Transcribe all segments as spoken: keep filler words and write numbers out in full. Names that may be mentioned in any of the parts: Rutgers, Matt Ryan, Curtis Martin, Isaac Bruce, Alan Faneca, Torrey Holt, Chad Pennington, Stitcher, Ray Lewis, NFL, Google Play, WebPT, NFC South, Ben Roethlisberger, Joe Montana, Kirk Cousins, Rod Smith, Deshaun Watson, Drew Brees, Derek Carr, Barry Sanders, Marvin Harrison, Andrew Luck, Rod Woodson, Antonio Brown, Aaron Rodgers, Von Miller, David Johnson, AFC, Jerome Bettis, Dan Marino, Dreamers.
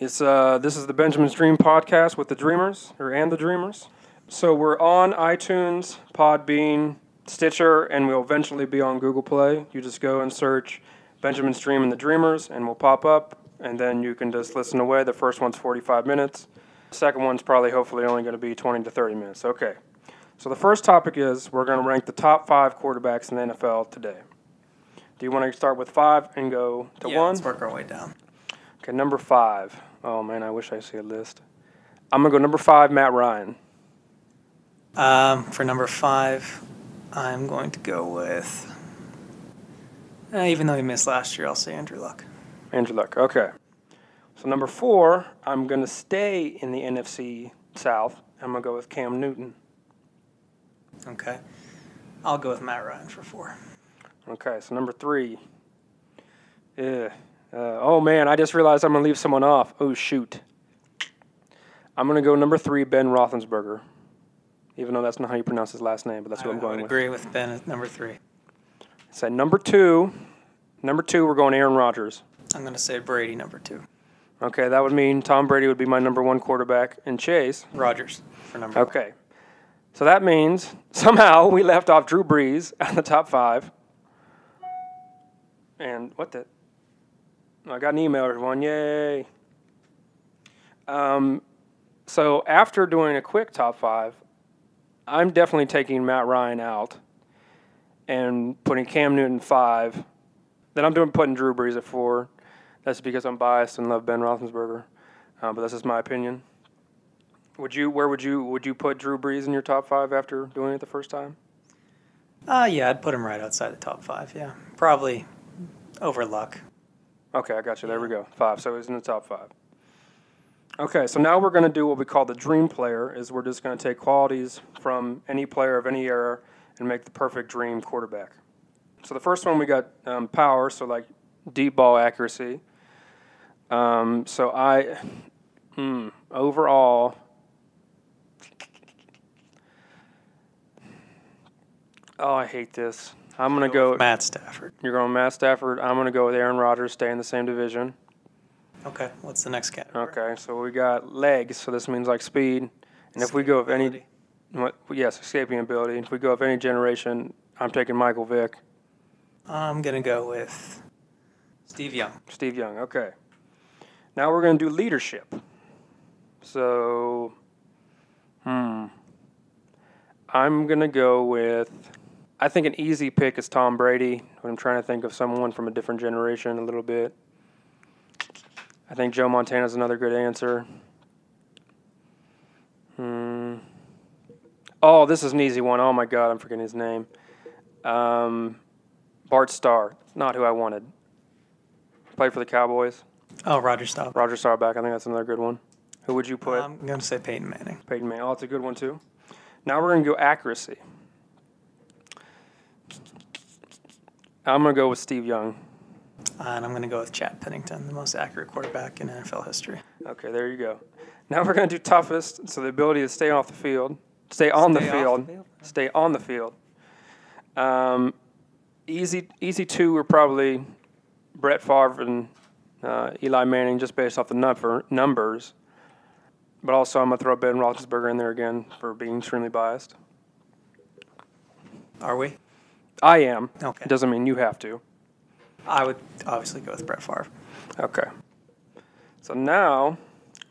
It's uh, this is the Benjamin's Dream podcast with the Dreamers, or and the Dreamers. So we're on iTunes, Podbean, Stitcher, and we'll eventually be on Google Play. You just go and search Benjamin's Dream and the Dreamers, and we'll pop up, and then you can just listen away. The first one's forty-five minutes. The second one's probably, hopefully, only going to be twenty to thirty minutes. Okay. So the first topic is we're going to rank the top five quarterbacks in the N F L today. Do you want to start with five and go to yeah, one? Let's work our way down. Okay, number five. Oh, man, I wish I see a list. I'm going to go number five, Matt Ryan. Um, for number five, I'm going to go with, uh, even though he missed last year, I'll say Andrew Luck. Andrew Luck, okay. So number four, I'm going to stay in the N F C South. I'm going to go with Cam Newton. Okay. I'll go with Matt Ryan for four. Okay, so number three. Yeah. Uh, oh, man, I just realized I'm going to leave someone off. Oh, shoot. I'm going to go number three, Ben Roethlisberger, even though that's not how you pronounce his last name, but that's what I, I'm going with. I would agree with Ben at number three. So number two, number two, we're going Aaron Rodgers. I'm going to say Brady, number two. Okay, that would mean Tom Brady would be my number one quarterback, and Chase. Rodgers for number okay. one. Okay. So that means somehow we left off Drew Brees at the top five. And what the... I got an email, everyone. Yay. Um, so after doing a quick top five, I'm definitely taking Matt Ryan out and putting Cam Newton five. Then I'm doing putting Drew Brees at four. That's because I'm biased and love Ben Roethlisberger, uh, but that's just my opinion. Would you? Where would you? Would you put Drew Brees in your top five after doing it the first time? Uh, yeah, I'd put him right outside the top five. Yeah, probably over Luck. Okay, I got you. There we go. Five. So he's in the top five. Okay, so now we're going to do what we call the dream player, is we're just going to take qualities from any player of any era and make the perfect dream quarterback. So the first one we got um, power, so like deep ball accuracy. Um, so I, mm, overall, oh, I hate this. I'm going to go, go with Matt Stafford. You're going with Matt Stafford. I'm going to go with Aaron Rodgers, stay in the same division. Okay, what's the next category? Okay, so we got legs, so this means like speed. And if we go with any – yes, escaping ability. If we go with any generation, I'm taking Michael Vick. I'm going to go with Steve Young. Steve Young, okay. Now we're going to do leadership. So, hmm, I'm going to go with – I think an easy pick is Tom Brady, but I'm trying to think of someone from a different generation a little bit. I think Joe Montana is another good answer. Hmm. Oh, this is an easy one. Oh, my God, I'm forgetting his name. Um, Bart Starr, not who I wanted. Played for the Cowboys. Oh, Roger Staubach. Roger Staubach, I think that's another good one. Who would you put? I'm going to say Peyton Manning. Peyton Manning. Oh, that's a good one, too. Now we're going to go accuracy. I'm going to go with Steve Young. Uh, and I'm going to go with Chad Pennington, the most accurate quarterback in N F L history. Okay, there you go. Now we're going to do toughest, so the ability to stay off the field, stay on stay the, field, the field, stay on the field. Um, easy easy two are probably Brett Favre and uh, Eli Manning, just based off the number, numbers. But also I'm going to throw Ben Roethlisberger in there again for being extremely biased. Are we? I am. Okay. It doesn't mean you have to. I would obviously go with Brett Favre. Okay. So now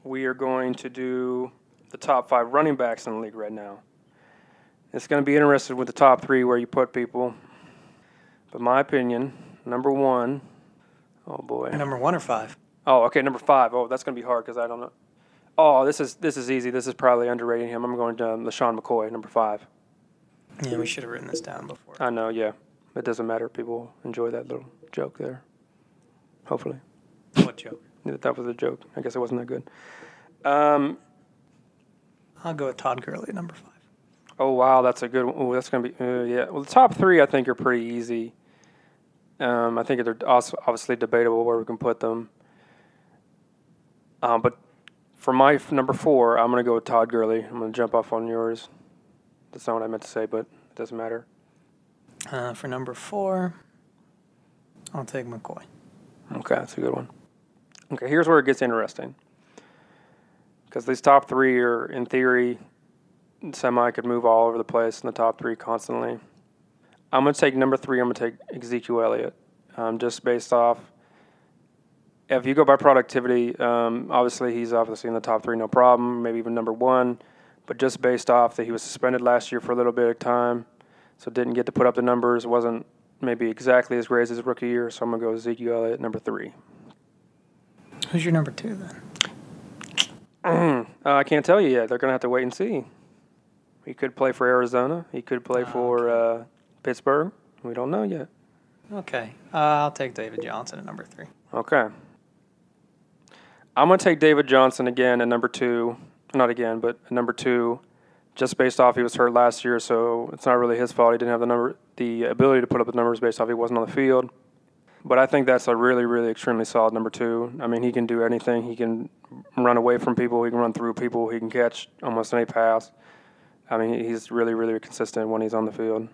we are going to do the top five running backs in the league right now. It's going to be interesting with the top three where you put people. But my opinion, number one, oh boy. Number one or five? Oh, okay, number five. Oh, that's going to be hard because I don't know. Oh, this is this is easy. This is probably underrating him. I'm going to LaShawn McCoy, number five. Yeah, we should have written this down before. I know, yeah. It doesn't matter. People enjoy that little joke there, hopefully. What joke? That was a joke. I guess it wasn't that good. Um, I'll go with Todd Gurley at number five. Oh, wow, that's a good one. Oh, that's going to be, uh, yeah. Well, the top three I think are pretty easy. Um, I think they're also obviously debatable where we can put them. Um, but for my f- number four, I'm going to go with Todd Gurley. I'm going to jump off on yours. That's not what I meant to say, but it doesn't matter. Uh, for number four, I'll take McCoy. Okay, that's a good one. Okay, here's where it gets interesting. because these top three are, in theory, semi could move all over the place in the top three constantly. I'm going to take number three. I'm going to take Ezekiel Elliott, um, just based off. If you go by productivity, um, obviously he's obviously in the top three, no problem, maybe even number one. But just based off that he was suspended last year for a little bit of time, so didn't get to put up the numbers, wasn't maybe exactly as great as his rookie year, so I'm going to go Ezekiel Elliott at number three. Who's your number two then? uh, I can't tell you yet. They're going to have to wait and see. He could play for Arizona. He could play oh, for okay. uh, Pittsburgh. We don't know yet. Okay. Uh, I'll take David Johnson at number three. Okay. I'm going to take David Johnson again at number two. Not again, but at number two, just based off he was hurt last year, so it's not really his fault. He didn't have the number, the ability to put up the numbers based off he wasn't on the field. But I think that's a really, really extremely solid number two. I mean, he can do anything. He can run away from people. He can run through people. He can catch almost any pass. I mean, he's really, really consistent when he's on the field.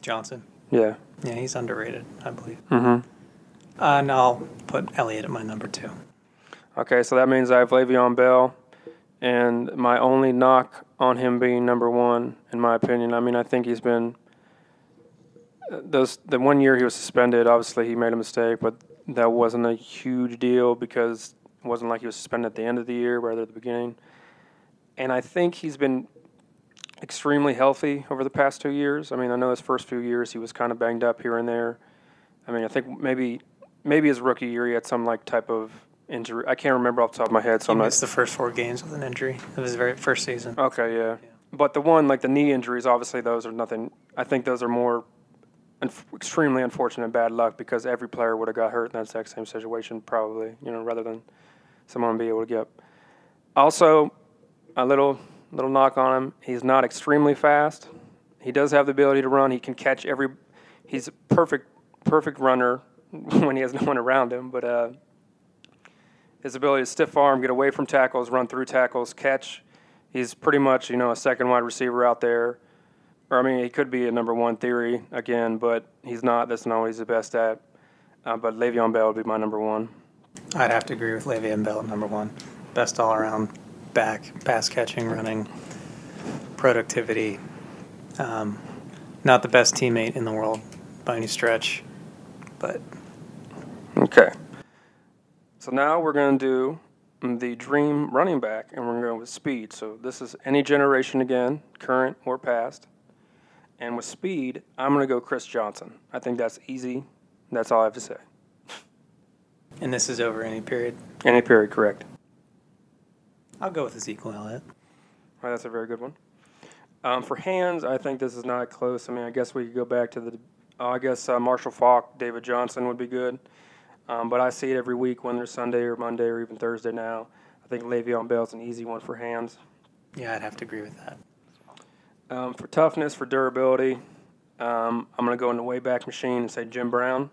Johnson? Yeah. Yeah, he's underrated, I believe. Mm-hmm. Uh, and I'll put Elliott at my number two. Okay, so that means I have Le'Veon Bell. And my only knock on him being number one, in my opinion, I mean, I think he's been those the one year he was suspended, obviously he made a mistake, but that wasn't a huge deal because it wasn't like he was suspended at the end of the year, rather at the beginning. And I think he's been extremely healthy over the past two years. I mean, I know his first few years he was kind of banged up here and there. I mean, I think maybe maybe his rookie year he had some like type of injury. I can't remember off the top of my head. So he missed the first four games with an injury of his very first season. Okay, yeah. yeah. But the one, like the knee injuries, obviously those are nothing. I think those are more inf- extremely unfortunate bad luck because every player would have got hurt in that exact same situation probably, you know, rather than someone be able to get. Also, a little little knock on him. He's not extremely fast. He does have the ability to run. He can catch every – he's a perfect, perfect runner when he has no one around him, but uh, – his ability to stiff arm, get away from tackles, run through tackles, catch. He's pretty much, you know, a second wide receiver out there. Or, I mean, he could be a number one theory again, but he's not. That's not what he's the best at. Uh, but Le'Veon Bell would be my number one. I'd have to agree with Le'Veon Bell at number one. Best all-around back, pass catching, running, productivity. Um, not the best teammate in the world by any stretch, but... Okay. So now we're going to do the dream running back, and we're going to go with speed. So this is any generation again, current or past. And with speed, I'm going to go Chris Johnson. I think that's easy. That's all I have to say. And this is over any period? Any period, correct. I'll go with Ezekiel Elliott. All right, that's a very good one. Um, for hands, I think this is not close. I mean, I guess we could go back to the oh, – I guess uh, Marshall Faulk, David Johnson would be good. Um, but I see it every week, whether it's Sunday or Monday or even Thursday now. I think Le'Veon Bell's an easy one for hands. Yeah, I'd have to agree with that. Um, for toughness, for durability, um, I'm going to go in the Wayback Machine and say Jim Brown.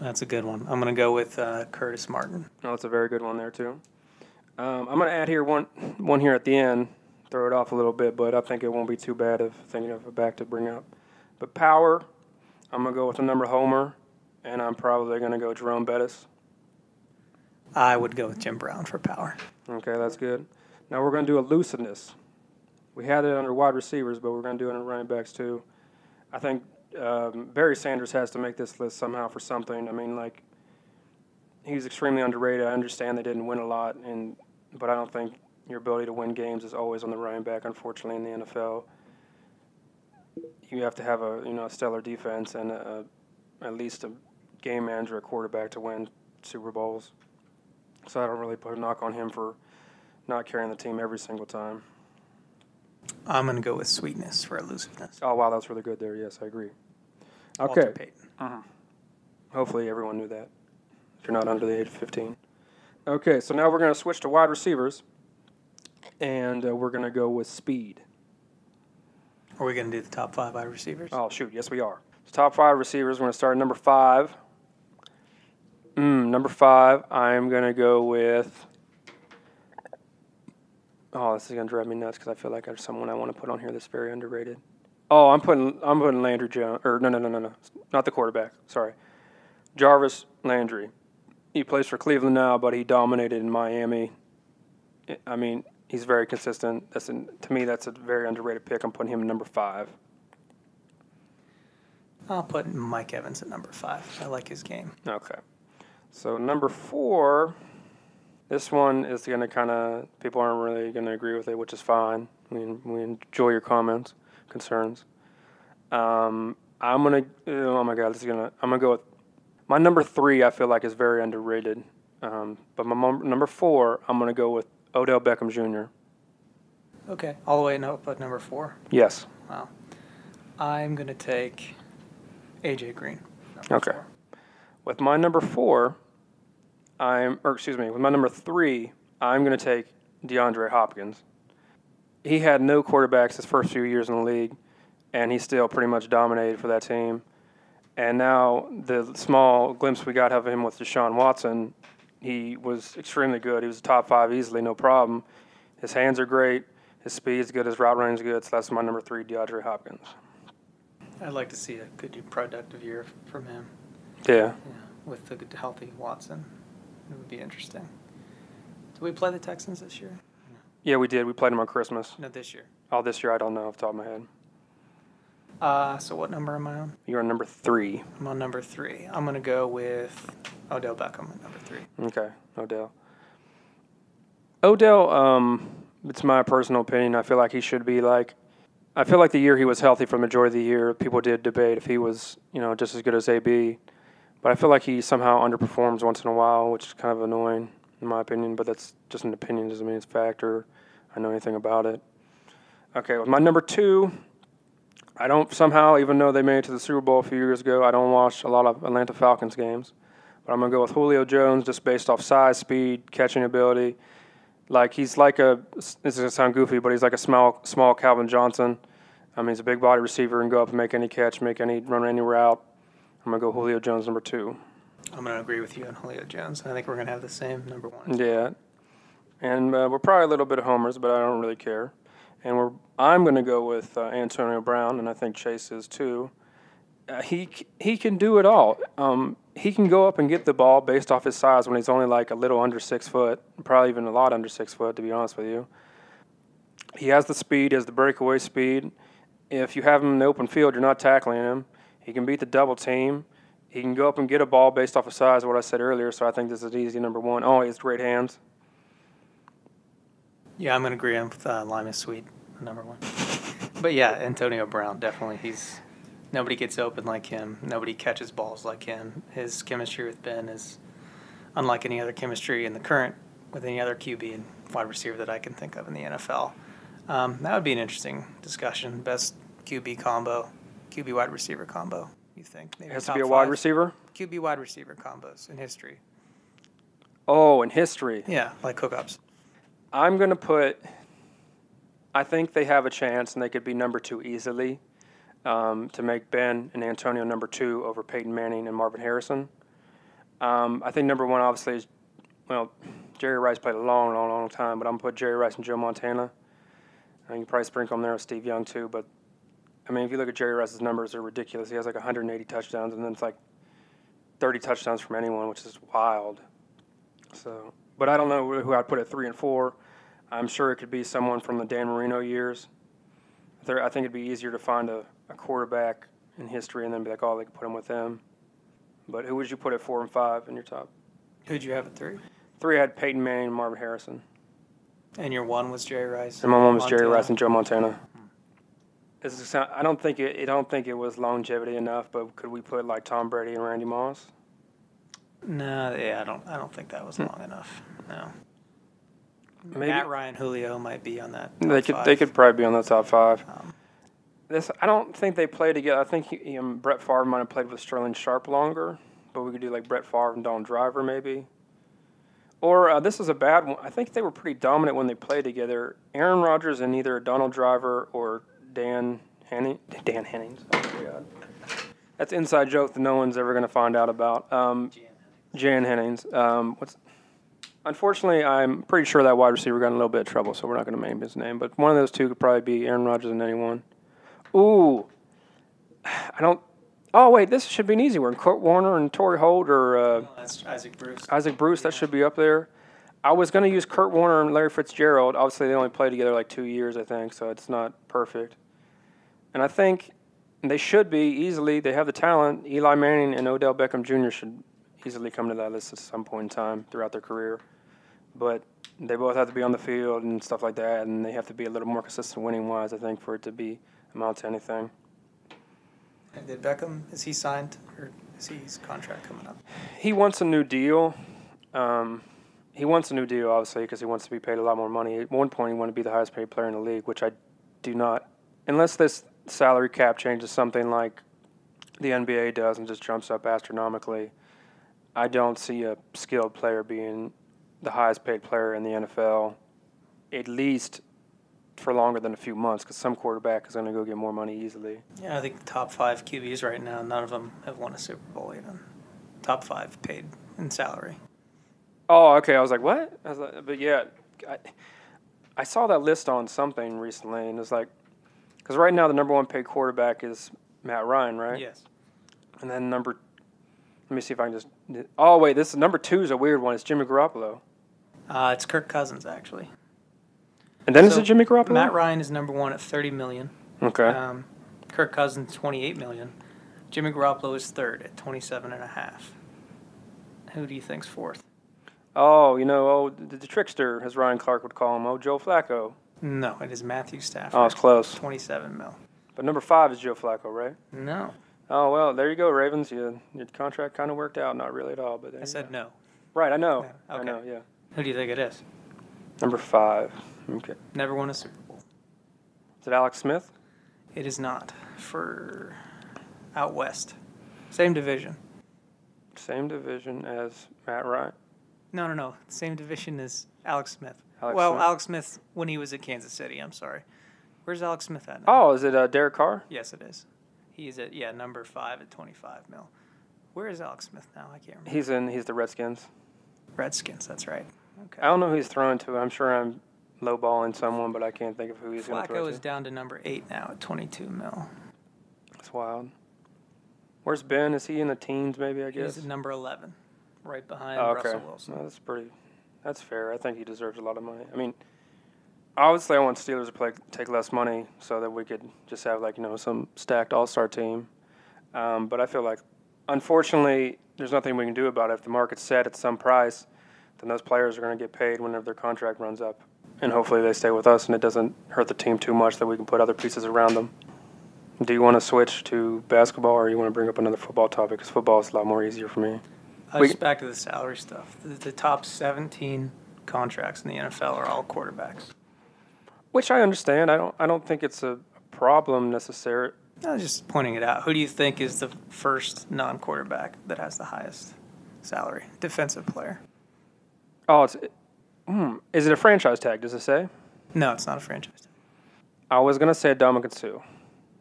That's a good one. I'm going to go with uh, Curtis Martin. Oh, that's a very good one there, too. Um, I'm going to add here one one here at the end, throw it off a little bit, but I think it won't be too bad if thinking of a back to bring up. But power, I'm going to go with the number Homer. And I'm probably going to go Jerome Bettis. I would go with Jim Brown for power. Okay, that's good. Now we're going to do elusiveness. We had it under wide receivers, but we're going to do it under running backs too. I think um, Barry Sanders has to make this list somehow for something. I mean, like, he's extremely underrated. I understand they didn't win a lot, and but I don't think your ability to win games is always on the running back, unfortunately, in the N F L. You have to have a, you know, a stellar defense and a, a, at least a – game manager, a quarterback to win Super Bowls. So I don't really put a knock on him for not carrying the team every single time. I'm going to go with sweetness for elusiveness. Oh, wow, that's really good there. Yes, I agree. Okay. Walter Payton. Uh-huh. Hopefully everyone knew that if you're not under the age of fifteen. Okay, so now we're going to switch to wide receivers, and uh, we're going to go with speed. Are we going to do the top five wide receivers? Oh, shoot, yes, we are. So top five receivers, we're going to start at number five. Mm, number five, I'm going to go with – oh, this is going to drive me nuts because I feel like there's someone I want to put on here that's very underrated. Oh, I'm putting I'm putting Landry Jones – or no, no, no, no, no. Not the quarterback. Sorry. Jarvis Landry. He plays for Cleveland now, but he dominated in Miami I mean, he's very consistent. That's an, to me, that's a very underrated pick. I'm putting him at number five. I'll put Mike Evans at number five. I like his game. Okay. So number four, this one is going to kind of, people aren't really going to agree with it, which is fine. We, we enjoy your comments, concerns. Um, I'm going to, oh my God, this is going to, I'm going to go with, my number three I feel like is very underrated. Um, but my mom, number four, I'm going to go with Odell Beckham Junior Okay. All the way up at number four? Yes. Wow. I'm going to take A J Green. Okay. Four. With my number four, I'm, or excuse me, with my number three, I'm going to take DeAndre Hopkins. He had no quarterbacks his first few years in the league, and he still pretty much dominated for that team. And now the small glimpse we got of him with Deshaun Watson, he was extremely good. He was top five easily, no problem. His hands are great. His speed's good. His route running's good. So that's my number three, DeAndre Hopkins. I'd like to see a good, productive year from him. Yeah. yeah. With the good, healthy Watson. It would be interesting. Did we play the Texans this year? No. Yeah, we did. We played them on Christmas. No, this year. Oh, this year? I don't know off the top of my head. Uh, so what number am I on? You're on number three. I'm on number three. I'm going to go with Odell Beckham at number three. Okay, Odell. Odell, um, it's my personal opinion. I feel like he should be like, I feel like the year he was healthy for the majority of the year, people did debate if he was, you know, just as good as A B. But I feel like he somehow underperforms once in a while, which is kind of annoying in my opinion. But that's just an opinion. Doesn't mean it's a fact or I know anything about it. Okay, with my number two, I don't somehow, even though they made it to the Super Bowl a few years ago, I don't watch a lot of Atlanta Falcons games. But I'm going to go with Julio Jones just based off size, speed, catching ability. Like, he's like a – this is going to sound goofy, but he's like a small small Calvin Johnson. I mean, he's a big-body receiver and go up and make any catch, make any run any route. I'm going to go Julio Jones number two. I'm going to agree with you on Julio Jones. I think we're going to have the same number one. Yeah. And uh, we're probably a little bit of homers, but I don't really care. And we're I'm going to go with uh, Antonio Brown, and I think Chase is too. Uh, he he can do it all. Um, he can go up and get the ball based off his size when he's only like a little under six foot, probably even a lot under six foot, to be honest with you. He has the speed, he has the breakaway speed. If you have him in the open field, you're not tackling him. He can beat the double team. He can go up and get a ball based off of size, what I said earlier, so I think this is easy number one. Oh, he has great hands. Yeah, I'm going to agree with uh, Lima Sweet, number one. But yeah, Antonio Brown, definitely. He's... Nobody gets open like him. Nobody catches balls like him. His chemistry with Ben is unlike any other chemistry in the current with any other Q B and wide receiver that I can think of in the N F L. Um, that would be an interesting discussion. Best Q B combo, Q B wide receiver combo, you think? Maybe it has to be a wide receiver? Q B wide receiver combos in history. Oh, in history. Yeah, like hookups. I'm going to put – I think they have a chance and they could be number two easily. Um, to make Ben and Antonio number two over Peyton Manning and Marvin Harrison. Um, I think number one, obviously, is, well, Jerry Rice played a long, long, long time, but I'm going to put Jerry Rice and Joe Montana. And you can probably sprinkle him there with Steve Young, too. But, I mean, if you look at Jerry Rice's numbers, they're ridiculous. He has like one hundred eighty touchdowns, and then it's like thirty touchdowns from anyone, which is wild. So, but I don't know who I'd put at three and four. I'm sure it could be someone from the Dan Marino years. I think it'd be easier to find a a quarterback in history and then be like, oh, they could put him with him. But who would you put at four and five in your top? Who'd you have at three? Three, I had Peyton Manning and Marvin Harrison. And your one was Jerry Rice? And my one was Jerry Rice and Joe Montana. Hmm. This is, I don't think it I don't think it was longevity enough, but could we put like Tom Brady and Randy Moss? No, yeah, I don't I don't think that was hmm. long enough. No. Maybe. Matt Ryan, Julio might be on that. They could five. they could probably be on that top five. Um, This, I don't think they play together. I think he, he and Brett Favre might have played with Sterling Sharp longer, but we could do like Brett Favre and Don Driver maybe. Or uh, this is a bad one. I think they were pretty dominant when they played together. Aaron Rodgers and either Donald Driver or Dan Henning. Dan Hennings. Oh, my God. That's an inside joke that no one's ever going to find out about. Um, Jan Hennings. Um, what's, unfortunately, I'm pretty sure that wide receiver got in a little bit of trouble, so we're not going to name his name. But one of those two could probably be Aaron Rodgers and anyone. Ooh, I don't. Oh wait, this should be an easy one. Kurt Warner and Torrey Holt or uh, no, that's Isaac Bruce. Isaac Bruce, that should be up there. I was going to use Kurt Warner and Larry Fitzgerald. Obviously, they only played together like two years, I think, so it's not perfect. And I think they should be easily. They have the talent. Eli Manning and Odell Beckham Junior should easily come to that list at some point in time throughout their career. But they both have to be on the field and stuff like that, and they have to be a little more consistent winning-wise, I think, for it to be amount to anything. And did Beckham, is he signed, or is his contract coming up? He wants a new deal. Um, he wants a new deal, obviously, because he wants to be paid a lot more money. At one point, he wanted to be the highest-paid player in the league, which I do not. Unless this salary cap changes something like the N B A does and just jumps up astronomically, I don't see a skilled player being the highest-paid player in the N F L, at least for longer than a few months, because some quarterback is going to go get more money easily. Yeah, I think the top five Q Bs right now, none of them have won a Super Bowl even. Top five paid in salary. Oh, okay. I was like, what? I was like, but yeah, I, I saw that list on something recently, and it's like, because right now the number one paid quarterback is Matt Ryan, right? Yes. And then number, let me see if I can just, oh, wait, this number two is a weird one. It's Jimmy Garoppolo. Uh, it's Kirk Cousins, actually. And then so is it Jimmy Garoppolo? Matt Ryan is number one at thirty million dollars. Okay. Um, Kirk Cousins, twenty-eight million dollars. Jimmy Garoppolo is third at twenty-seven and a half. Who do you think's fourth? Oh, you know, oh, the, the trickster, as Ryan Clark would call him. Oh, Joe Flacco. No, it is Matthew Stafford. Oh, it's close. twenty-seven mil. But number five is Joe Flacco, right? No. Oh, well, there you go, Ravens. You, your contract kind of worked out. Not really at all. But there I said go. No. Right, I know. No. Okay. I know, yeah. Who do you think it is? Number five. Okay. Never won a Super Bowl. Is it Alex Smith? It is not. For out west. Same division. Same division as Matt Ryan? No, no, no. Same division as Alex Smith. Alex well, Smith? Alex Smith when he was at Kansas City. I'm sorry. Where's Alex Smith at now? Oh, is it uh, Derek Carr? Yes, it is. He's at, yeah, number five at twenty-five mil. Where is Alex Smith now? I can't remember. He's in, he's the Redskins. Redskins, that's right. Okay. I don't know who he's throwing to. I'm sure I'm lowballing someone, but I can't think of who he's going to throw to. Flacco is down to number eight now at twenty-two mil. That's wild. Where's Ben? Is he in the teens, maybe, I guess? He's at number eleven, right behind oh, okay. Russell Wilson. No, that's pretty – that's fair. I think he deserves a lot of money. I mean, obviously I want Steelers to play, take less money so that we could just have, like, you know, some stacked all-star team. Um, but I feel like, unfortunately, there's nothing we can do about it. If the market's set at some price, then those players are going to get paid whenever their contract runs up. And hopefully they stay with us and it doesn't hurt the team too much that we can put other pieces around them. Do you want to switch to basketball or you want to bring up another football topic? Because football is a lot more easier for me. Uh, just back to the salary stuff. The, the top seventeen contracts in the N F L are all quarterbacks. Which I understand. I don't I don't think it's a problem necessarily. I was just pointing it out. Who do you think is the first non-quarterback that has the highest salary? Defensive player. Oh, it's... Hmm. Is it a franchise tag, does it say? No, it's not a franchise tag. I was going to say Dominican Sue.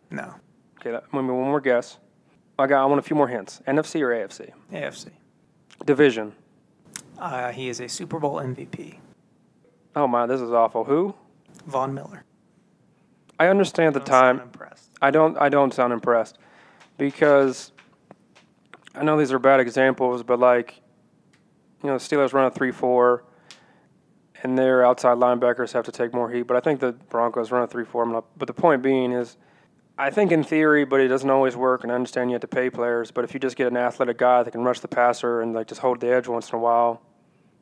No. Okay, that, maybe one more guess. I got. I want a few more hints. N F C or A F C? A F C. Division? Uh, he is a Super Bowl M V P. Oh, my, this is awful. Who? Von Miller. I understand the time. I don't sound impressed. I don't, I don't sound impressed because I know these are bad examples, but, like, you know, the Steelers run a three four. And their outside linebackers have to take more heat. But I think the Broncos run a three four. But the point being is, I think in theory, but it doesn't always work, and I understand you have to pay players, but if you just get an athletic guy that can rush the passer and, like, just hold the edge once in a while,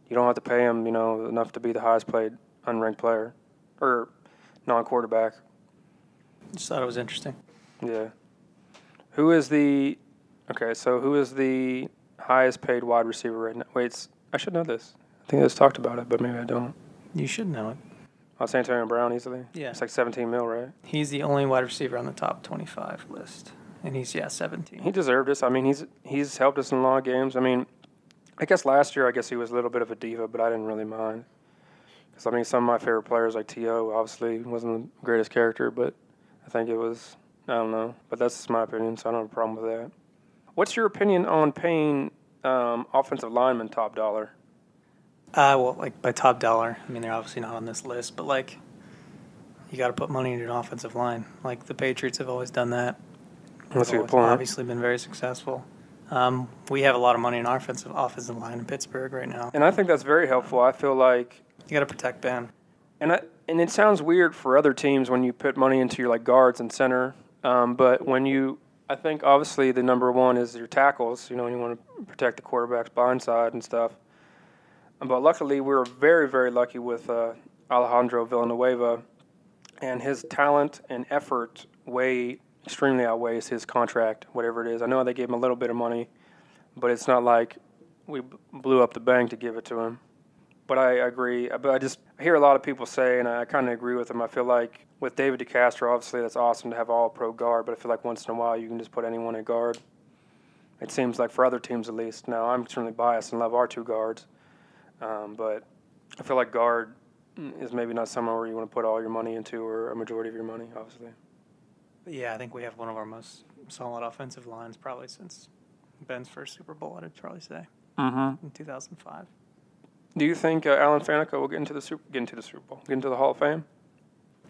you don't have to pay him, you know, enough to be the highest-paid unranked player or non-quarterback. Just thought it was interesting. Yeah. Who is the – okay, so who is the highest-paid wide receiver right now? Wait, it's, I should know this. I think I just talked about it, but maybe I don't. You should know it. Oh, it's Antonio Brown easily? Yeah. It's like seventeen mil, right? He's the only wide receiver on the top twenty-five list, and he's, yeah, seventeen. He deserved this. I mean, he's he's helped us in a lot of games. I mean, I guess last year I guess he was a little bit of a diva, but I didn't really mind. Because, I mean, some of my favorite players, like T O, obviously wasn't the greatest character, but I think it was, I don't know. But that's just my opinion, so I don't have a problem with that. What's your opinion on paying um, offensive linemen top dollar? Uh, well, like, by top dollar, I mean, they're obviously not on this list, but, like, you got to put money into an offensive line. Like, the Patriots have always done that. That's a good point. Obviously been very successful. Um, we have a lot of money in our offensive, offensive line in Pittsburgh right now. And I think that's very helpful. I feel like... You got to protect Ben. And I, and it sounds weird for other teams when you put money into your like guards and center, um, but when you... I think, obviously, the number one is your tackles, you know, and you want to protect the quarterback's blind side and stuff. But luckily, we were very, very lucky with uh, Alejandro Villanueva, and his talent and effort way extremely outweighs his contract, whatever it is. I know they gave him a little bit of money, but it's not like we blew up the bank to give it to him. But I agree. But I just I hear a lot of people say, and I kind of agree with them, I feel like with David DeCastro, obviously that's awesome to have all-pro guard, but I feel like once in a while you can just put anyone at guard. It seems like for other teams at least. Now, I'm extremely biased and love our two guards, um, but I feel like guard is maybe not somewhere where you want to put all your money into or a majority of your money, obviously. Yeah, I think we have one of our most solid offensive lines probably since Ben's first Super Bowl, I'd probably say, mm-hmm. in two thousand five. Do you think uh, Alan Faneca will get into the Super get into the Super Bowl, get into the Hall of Fame?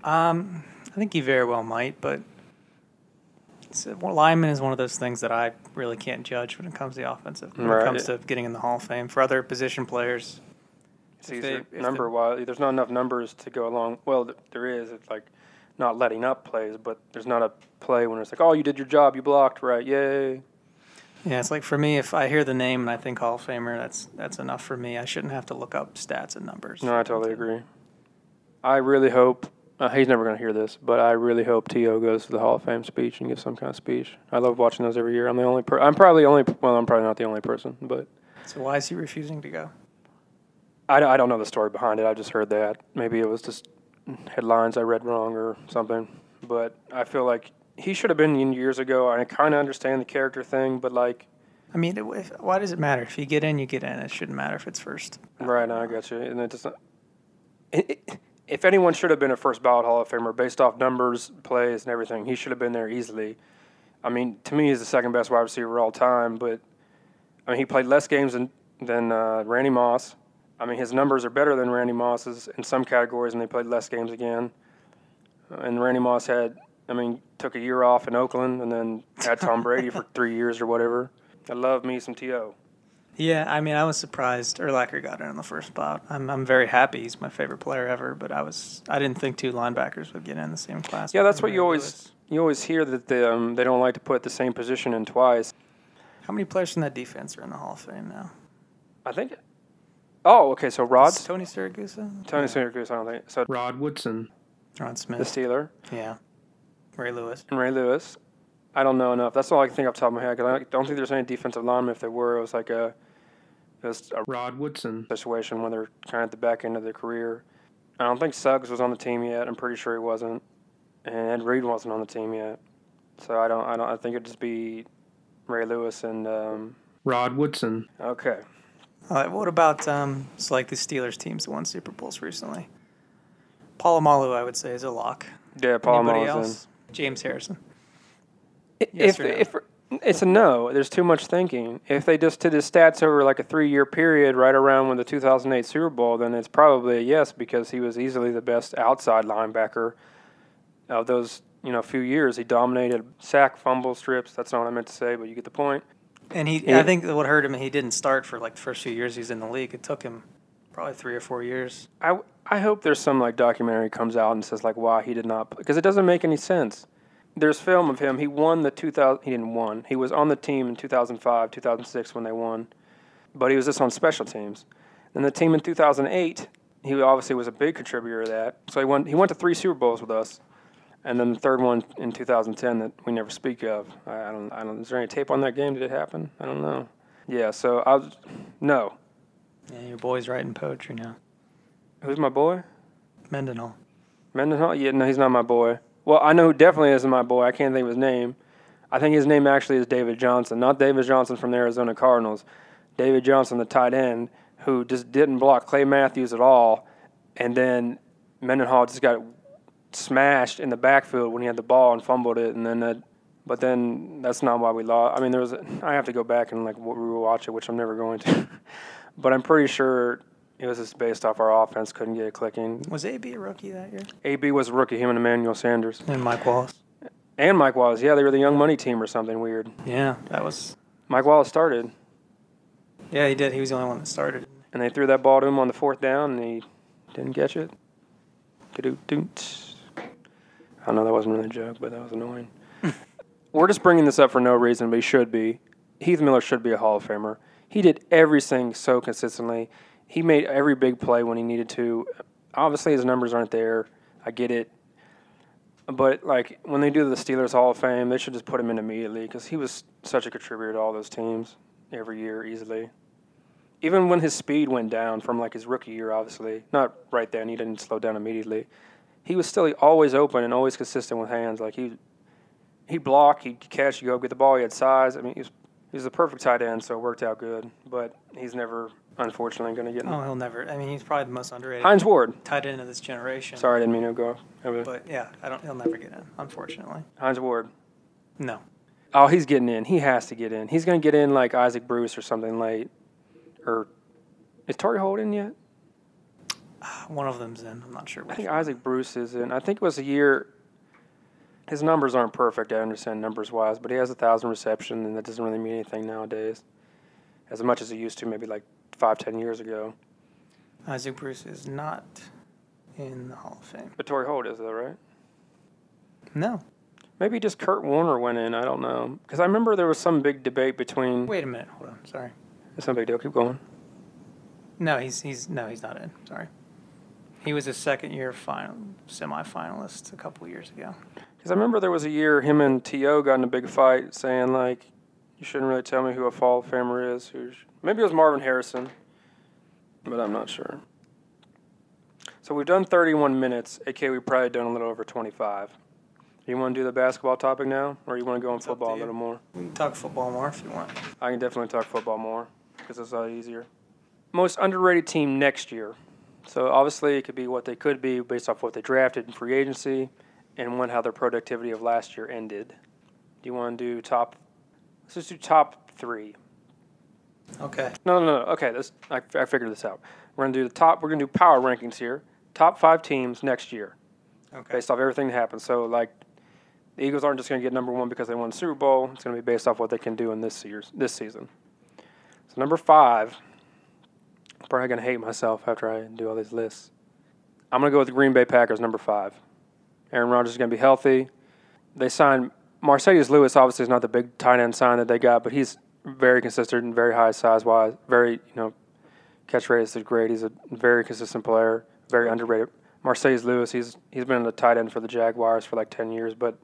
Um, I think he very well might, but it's, well, lineman is one of those things that I really can't judge when it comes to the offensive. When right. it comes to getting in the Hall of Fame for other position players, it's easier number wise. There's not enough numbers to go along. Well, there is. It's like not letting up plays, but there's not a play when it's like, oh, you did your job, you blocked, right? Yay. Yeah, it's like for me, if I hear the name and I think Hall of Famer, that's that's enough for me. I shouldn't have to look up stats and numbers. No, I totally agree. I really hope uh, – he's never going to hear this, but I really hope T O goes to the Hall of Fame speech and gives some kind of speech. I love watching those every year. I'm the only per- – I'm probably only – well, I'm probably not the only person, but – So why is he refusing to go? I, I don't know the story behind it. I just heard that. Maybe it was just headlines I read wrong or something, but I feel like – he should have been in years ago. I kind of understand the character thing, but like... I mean, if, why does it matter? If you get in, you get in. It shouldn't matter if it's first. Right, no, I got you. And it doesn't... It, it, if anyone should have been a first ballot Hall of Famer based off numbers, plays, and everything, he should have been there easily. I mean, to me, he's the second best wide receiver of all time, but I mean, he played less games than, than uh, Randy Moss. I mean, his numbers are better than Randy Moss's in some categories, and they played less games again. And Randy Moss had... I mean, took a year off in Oakland and then had Tom Brady for three years or whatever. I love me some T O. Yeah, I mean, I was surprised Urlacher got in on the first spot. I'm I'm very happy. He's my favorite player ever, but I was I didn't think two linebackers would get in the same class. Yeah, that's what you always was. you always hear that they um, they don't like to put the same position in twice. How many players from that defense are in the Hall of Fame now? I think. Oh, okay. So Rod's Tony Siragusa. Tony yeah. Siragusa. I don't think so. Rod Woodson. Rod Smith. The Steeler. Yeah. Ray Lewis. And Ray Lewis. I don't know enough. That's all I can think off the top of my head, because I don't think there's any defensive linemen. If there were, it was like a, it was a Rod Woodson situation when they're kind of at the back end of their career. I don't think Suggs was on the team yet. I'm pretty sure he wasn't. And Ed Reed wasn't on the team yet. So I don't, I don't, I think it'd just be Ray Lewis and um, Rod Woodson. Okay. All right. What about, um, it's like the Steelers teams that won Super Bowls recently? Polamalu, I would say, is a lock. Yeah, Polamalu's Anybody else? In. James Harrison. Yes if, no? if It's a no. There's too much thinking. If they just did his stats over like a three-year period right around when the two thousand eight Super Bowl, then it's probably a yes, because he was easily the best outside linebacker of those, you know, few years. He dominated sack, fumble, strips. That's not what I meant to say, but you get the point. And he, yeah. I think what hurt him, he didn't start for like the first few years he's in the league. It took him probably three or four years. I, I hope there's some like documentary comes out and says like why he did not, because it doesn't make any sense. There's film of him. He won the two thousand. He didn't won. He was on the team in two thousand five, two thousand six when they won, but he was just on special teams. And the team in two thousand eight, he obviously was a big contributor to that. So he won. He went to three Super Bowls with us, and then the third one in two thousand ten that we never speak of. I, I don't. I don't. Is there any tape on that game? Did it happen? I don't know. Yeah. So I was no. Yeah, your boy's writing poetry now. Who's my boy? Mendenhall. Mendenhall? Yeah, no, he's not my boy. Well, I know who definitely isn't my boy. I can't think of his name. I think his name actually is David Johnson, not David Johnson from the Arizona Cardinals. David Johnson, the tight end, who just didn't block Clay Matthews at all, and then Mendenhall just got smashed in the backfield when he had the ball and fumbled it, and then that, but then that's not why we lost. I mean, there was. A, I have to go back and like rewatch it, which I'm never going to. But I'm pretty sure it was just based off our offense, couldn't get it clicking. Was A B a rookie that year? A B was a rookie, him and Emmanuel Sanders. And Mike Wallace. And Mike Wallace, yeah, they were the Young Money team or something weird. Yeah, that was Mike Wallace started. Yeah, he did. He was the only one that started. And they threw that ball to him on the fourth down, and he didn't catch it. Ka-doot-doot. I know that wasn't really a joke, but that was annoying. We're just bringing this up for no reason, but he should be. Heath Miller should be a Hall of Famer. He did everything so consistently. He made every big play when he needed to. Obviously, his numbers aren't there. I get it. But, like, when they do the Steelers Hall of Fame, they should just put him in immediately because he was such a contributor to all those teams every year easily. Even when his speed went down from, like, his rookie year, obviously. Not right then. He didn't slow down immediately. He was still always open and always consistent with hands. Like, he, he'd block, he'd catch, he'd go get the ball. He had size. I mean, he was, he was the perfect tight end, so it worked out good. But he's never, unfortunately, going to get in. Oh, he'll never. I mean, he's probably the most underrated Hines Ward. Tight end of this generation. Sorry, I didn't mean to go. Over. But, yeah, I don't. he'll never get in, unfortunately. Hines Ward. No. Oh, he's getting in. He has to get in. He's going to get in like Isaac Bruce or something late. Or is Torrey Holt in yet? Uh, one of them's in. I'm not sure which. I think one. Isaac Bruce is in. I think it was a year. His numbers aren't perfect, I understand, numbers-wise, but he has one thousand reception, and that doesn't really mean anything nowadays, as much as it used to maybe like five, ten years ago. Isaac Bruce is not in the Hall of Fame. But Torrey Holt is, though, right? No. Maybe just Kurt Warner went in. I don't know. Because I remember there was some big debate between... Wait a minute. Hold on. Sorry. It's no big deal. Keep going. No, he's he's no, he's not in. Sorry. He was a second-year final, semifinalist a couple years ago. Because I remember there was a year him and T O got in a big fight saying, like, you shouldn't really tell me who a Hall of Famer is. Who's Maybe it was Marvin Harrison, but I'm not sure. So we've done thirty-one minutes, a k a we've probably done a little over twenty-five. You want to do the basketball topic now, or you want to go on football a little more? We can talk football more if you want. I can definitely talk football more because it's a lot easier. Most underrated team next year. So obviously it could be what they could be based off what they drafted in free agency and one how their productivity of last year ended. Do you want to do top – let's just do top three. Okay. No, no, no. Okay, this, I, I figured this out. We're going to do the top – we're going to do power rankings here. Top five teams next year. Okay. Based off everything that happened. So, like, the Eagles aren't just going to get number one because they won the Super Bowl. It's going to be based off what they can do in this year's this season. So, number five – I'm probably going to hate myself after I do all these lists. I'm going to go with the Green Bay Packers, number five. Aaron Rodgers is going to be healthy. They signed Mercedes Lewis, obviously, is not the big tight end sign that they got, but he's very consistent and very high size-wise. Very, you know, catch rate is great. He's a very consistent player, very underrated. Mercedes Lewis, he's he's been the tight end for the Jaguars for like ten years, but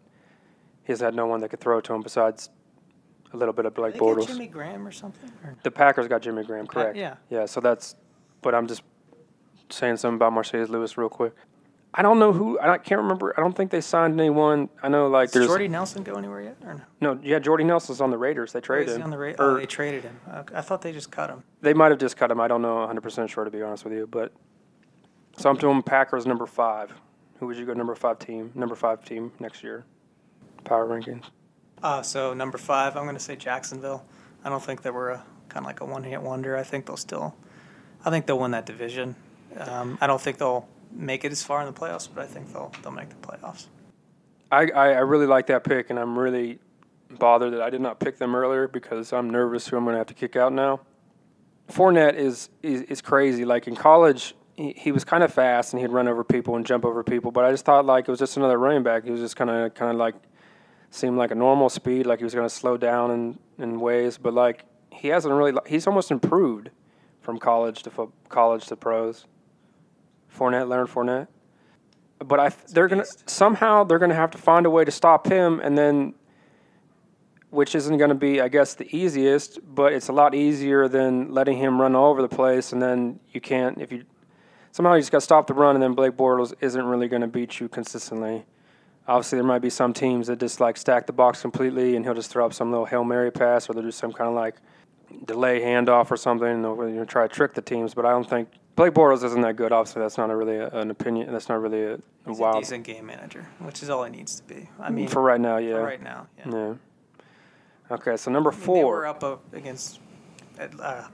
he's had no one that could throw to him besides a little bit of Blake Bortles. Did they get Jimmy Graham or something? Or? The Packers got Jimmy Graham, correct. Uh, yeah. Yeah, so that's – but I'm just saying something about Mercedes Lewis real quick. I don't know who – I can't remember. I don't think they signed anyone. I know like Does there's – Jordy Nelson go anywhere yet or no? No, yeah, Jordy Nelson's on the Raiders. They traded him. He's on the Raiders. Oh, they traded him. I thought they just cut him. They might have just cut him. I don't know one hundred percent sure, to be honest with you. But so I'm doing Packers number five. Who would you go number five team? Number five team next year. Power rankings. Uh, so, number five, I'm going to say Jacksonville. I don't think that we're a, kind of like a one-hit wonder. I think they'll still – I think they'll win that division. Um, I don't think they'll make it as far in the playoffs, but I think they'll they'll make the playoffs. I, I, I really like that pick, and I'm really bothered that I did not pick them earlier because I'm nervous who I'm going to have to kick out now. Fournette is, is, is crazy. Like, in college, he, he was kind of fast, and he'd run over people and jump over people, but I just thought, like, it was just another running back. He was just kind of kind of like – seemed like a normal speed, like he was going to slow down in, in ways, but like he hasn't really. He's almost improved from college to fo- college to pros. Fournette, Leonard Fournette, but I they're gonna somehow they're gonna have to find a way to stop him, and then which isn't going to be, I guess, the easiest, but it's a lot easier than letting him run all over the place, and then you can't if you somehow you just got to stop the run, and then Blake Bortles isn't really going to beat you consistently. Obviously, there might be some teams that just, like, stack the box completely and he'll just throw up some little Hail Mary pass or they'll do some kind of, like, delay handoff or something and they'll, you know, try to trick the teams. But I don't think – Blake Bortles isn't that good. Obviously, that's not a really a, an opinion. That's not really a, a He's wild – He's a decent game manager, which is all he needs to be. I mean – For right now, yeah. For right now, yeah. yeah. Okay, so number four. I mean, they were up, up against uh,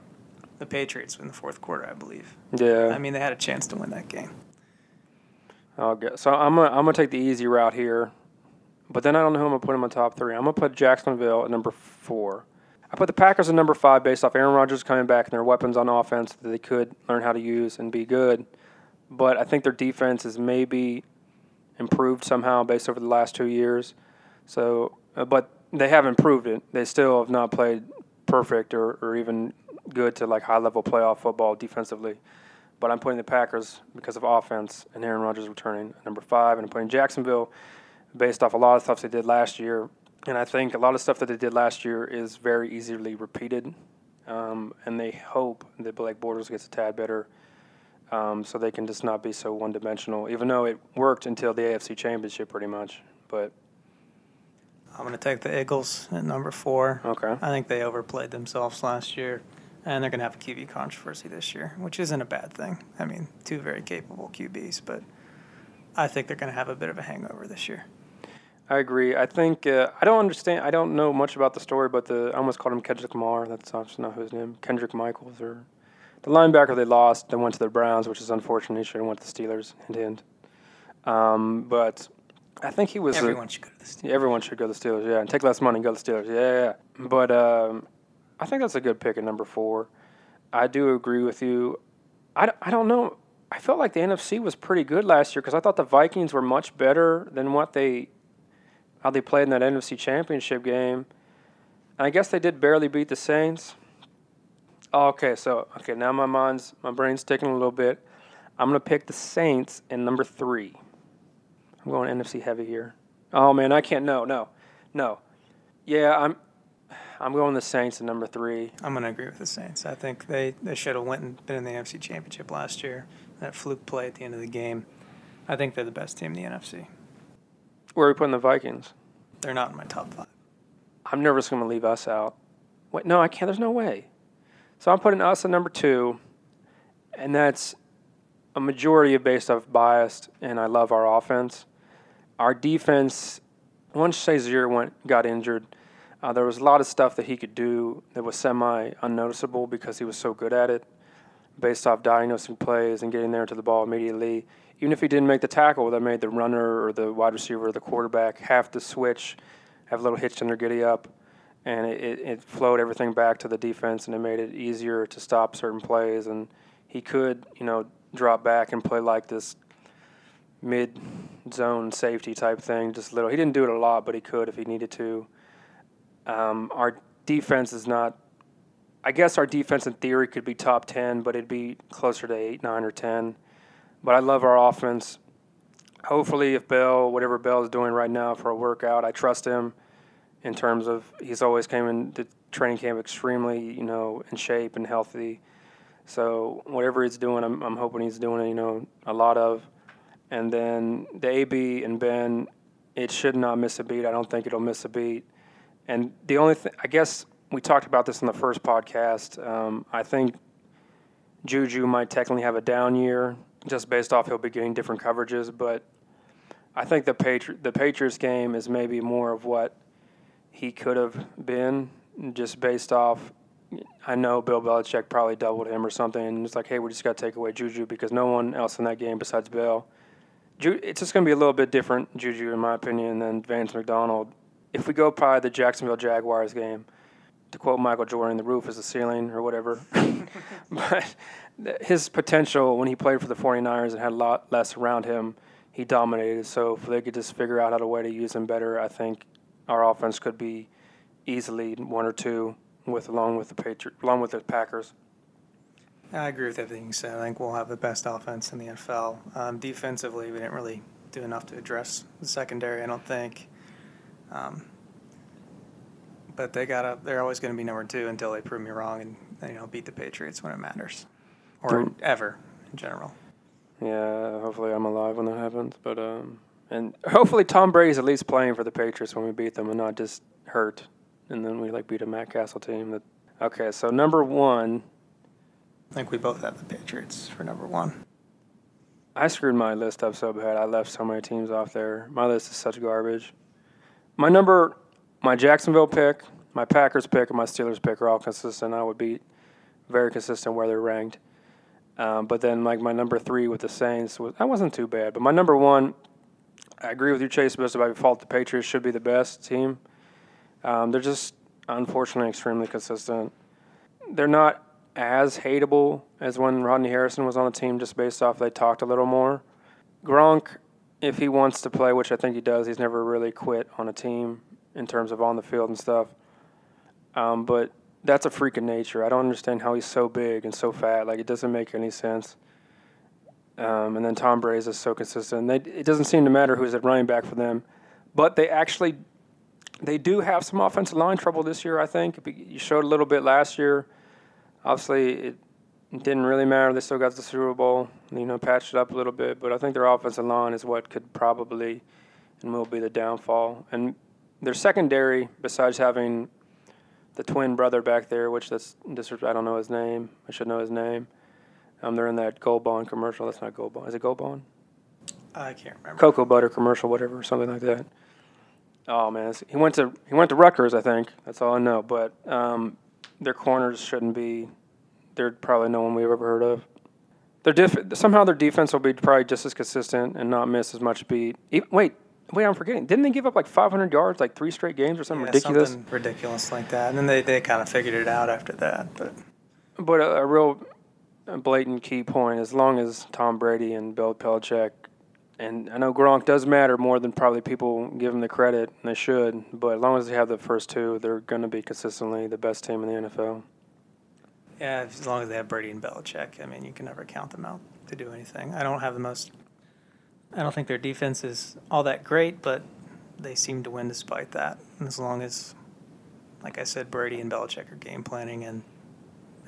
the Patriots in the fourth quarter, I believe. Yeah. I mean, they had a chance to win that game. I'll get, so I'm gonna I'm gonna take the easy route here, but then I don't know who I'm gonna put in my top three. I'm gonna put Jacksonville at number four. I put the Packers at number five based off Aaron Rodgers coming back and their weapons on offense that they could learn how to use and be good. But I think their defense is maybe improved somehow based over the last two years. So, uh, but they have improved it. They still have not played perfect or, or even good to like high-level playoff football defensively. But I'm putting the Packers because of offense and Aaron Rodgers returning at number five. And I'm putting Jacksonville based off a lot of stuff they did last year. And I think a lot of stuff that they did last year is very easily repeated, um, and they hope that Blake Bortles gets a tad better um, so they can just not be so one-dimensional, even though it worked until the A F C Championship pretty much. But I'm going to take the Eagles at number four. Okay. I think they overplayed themselves last year, and they're going to have a Q B controversy this year, which isn't a bad thing. I mean, two very capable Q Bs, but I think they're going to have a bit of a hangover this year. I agree. I think uh, I don't understand. I don't know much about the story, but the I almost called him Kendrick Lamar. That's not, not his name. Kendrick Michaels, or the linebacker they lost. They went to the Browns, which is unfortunate. He should have went to the Steelers in the end. Um, but I think he was. Everyone a, should go to the Steelers. Yeah, everyone should go to the Steelers. Yeah, and take less money and go to the Steelers. Yeah, yeah. yeah. But um, I think that's a good pick at number four. I do agree with you. I d- I don't know. I felt like the N F C was pretty good last year because I thought the Vikings were much better than what they. How they played in that N F C Championship game. And I guess they did barely beat the Saints. Oh, okay, so, okay, now my mind's, my brain's ticking a little bit. I'm going to pick the Saints in number three. I'm going N F C heavy here. Oh, man, I can't, no, no, no. Yeah, I'm I'm going the Saints in number three. I'm going to agree with the Saints. I think they, they should have went and been in the N F C Championship last year. That fluke play at the end of the game. I think they're the best team in the N F C. Where are we putting the Vikings? They're not in my top five. I'm nervous I'm going to leave us out. Wait, no, I can't. There's no way. So I'm putting us at number two, and that's a majority of based off biased, and I love our offense. Our defense, once Shazier went got injured, uh, there was a lot of stuff that he could do that was semi-unnoticeable because he was so good at it, based off diagnosing plays and getting there to the ball immediately. Even if he didn't make the tackle, that made the runner or the wide receiver or the quarterback have to switch, have a little hitch in their giddy-up, and it, it flowed everything back to the defense, and it made it easier to stop certain plays. And he could, you know, drop back and play like this mid-zone safety type thing, just little. He didn't do it a lot, but he could if he needed to. Um, our defense is not – I guess our defense in theory could be top ten, but it'd be closer to eight, nine, or ten. But I love our offense. Hopefully if Bell, whatever Bell is doing right now for a workout, I trust him in terms of he's always came in the training camp extremely, you know, in shape and healthy. So whatever he's doing, I'm, I'm hoping he's doing, you know, a lot of. And then the A B and Ben, it should not miss a beat. I don't think it'll miss a beat. And the only thing, I guess we talked about this in the first podcast. Um, I think Juju might technically have a down year. Just based off he'll be getting different coverages, but I think the Patri- the Patriots game is maybe more of what he could have been just based off, I know Bill Belichick probably doubled him or something, and it's like, hey, we just got to take away Juju because no one else in that game besides Bill. Ju- it's just going to be a little bit different, Juju, in my opinion, than Vance McDonald. If we go by the Jacksonville Jaguars game, to quote Michael Jordan, the roof is the ceiling or whatever. But his potential when he played for the 49ers and had a lot less around him, he dominated. So if they could just figure out how to way to use him better, I think our offense could be easily one or two with along with the Patri- along with the Packers. I agree with everything you said. I think we'll have the best offense in the N F L. Um, defensively, we didn't really do enough to address the secondary, I don't think. Um But they gotta, they're always going to be number two until they prove me wrong and, you know, beat the Patriots when it matters. Or mm. ever, in general. Yeah, hopefully I'm alive when that happens. But um, and hopefully Tom Brady's at least playing for the Patriots when we beat them and not just hurt. And then we, like, beat a Matt Castle team. That Okay, so number one. I think we both have the Patriots for number one. I screwed my list up so bad. I left so many teams off there. My list is such garbage. My number... My Jacksonville pick, my Packers pick, and my Steelers pick are all consistent. I would be very consistent where they're ranked. Um, but then, like, my number three with the Saints, was, that wasn't too bad. But my number one, I agree with you, Chase, but by default, the Patriots should be the best team. Um, they're just – unfortunately extremely consistent. They're not as hateable as when Rodney Harrison was on the team, just based off they talked a little more. Gronk, if he wants to play, which I think he does, he's never really quit on a team in terms of on the field and stuff. Um, but that's a freak of nature. I don't understand how he's so big and so fat. Like, it doesn't make any sense. Um, and then Tom Brady is so consistent. They, it doesn't seem to matter who's at running back for them. But they actually they do have some offensive line trouble this year, I think. You showed a little bit last year. Obviously, it didn't really matter. They still got the Super Bowl, you know, patched it up a little bit. But I think their offensive line is what could probably and will be the downfall. And their secondary, besides having the twin brother back there, which that's I don't know his name. I should know his name. Um, they're in that Gold Bond commercial. That's not Gold Bond. Is it Gold Bond? I can't remember. Cocoa butter commercial, whatever, something like that. Oh man, he went to he went to Rutgers, I think. That's all I know. But um, their corners shouldn't be. They're probably no one we've ever heard of. They're diff- somehow their defense will be probably just as consistent and not miss as much beat. Even, wait, wait, I'm forgetting. Didn't they give up like five hundred yards, like three straight games or something yeah, ridiculous? Something ridiculous like that. And then they, they kind of figured it out after that. But but a, a real. A blatant key point, as long as Tom Brady and Bill Belichick, and I know Gronk does matter more than probably people give him the credit, and they should, but as long as they have the first two, they're going to be consistently the best team in the N F L. Yeah, as long as they have Brady and Belichick, I mean, you can never count them out to do anything. I don't have the most, I don't think their defense is all that great, but they seem to win despite that. And as long as, like I said, Brady and Belichick are game planning and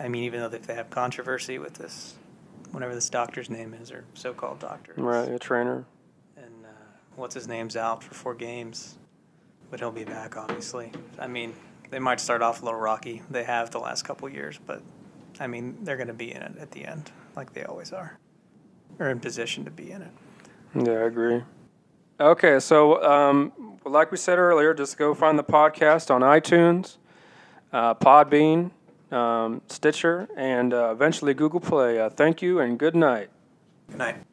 I mean, even though they have controversy with this, whatever this doctor's name is, or so-called doctor. Right, a trainer. And uh, what's his name's out for four games, but he'll be back, obviously. I mean, they might start off a little rocky. They have the last couple years, but, I mean, they're going to be in it at the end, like they always are, or in position to be in it. Yeah, I agree. Okay, so um, like we said earlier, just go find the podcast on iTunes, uh, Podbean, Um, Stitcher, and uh, eventually Google Play. Uh, thank you and good night. Good night.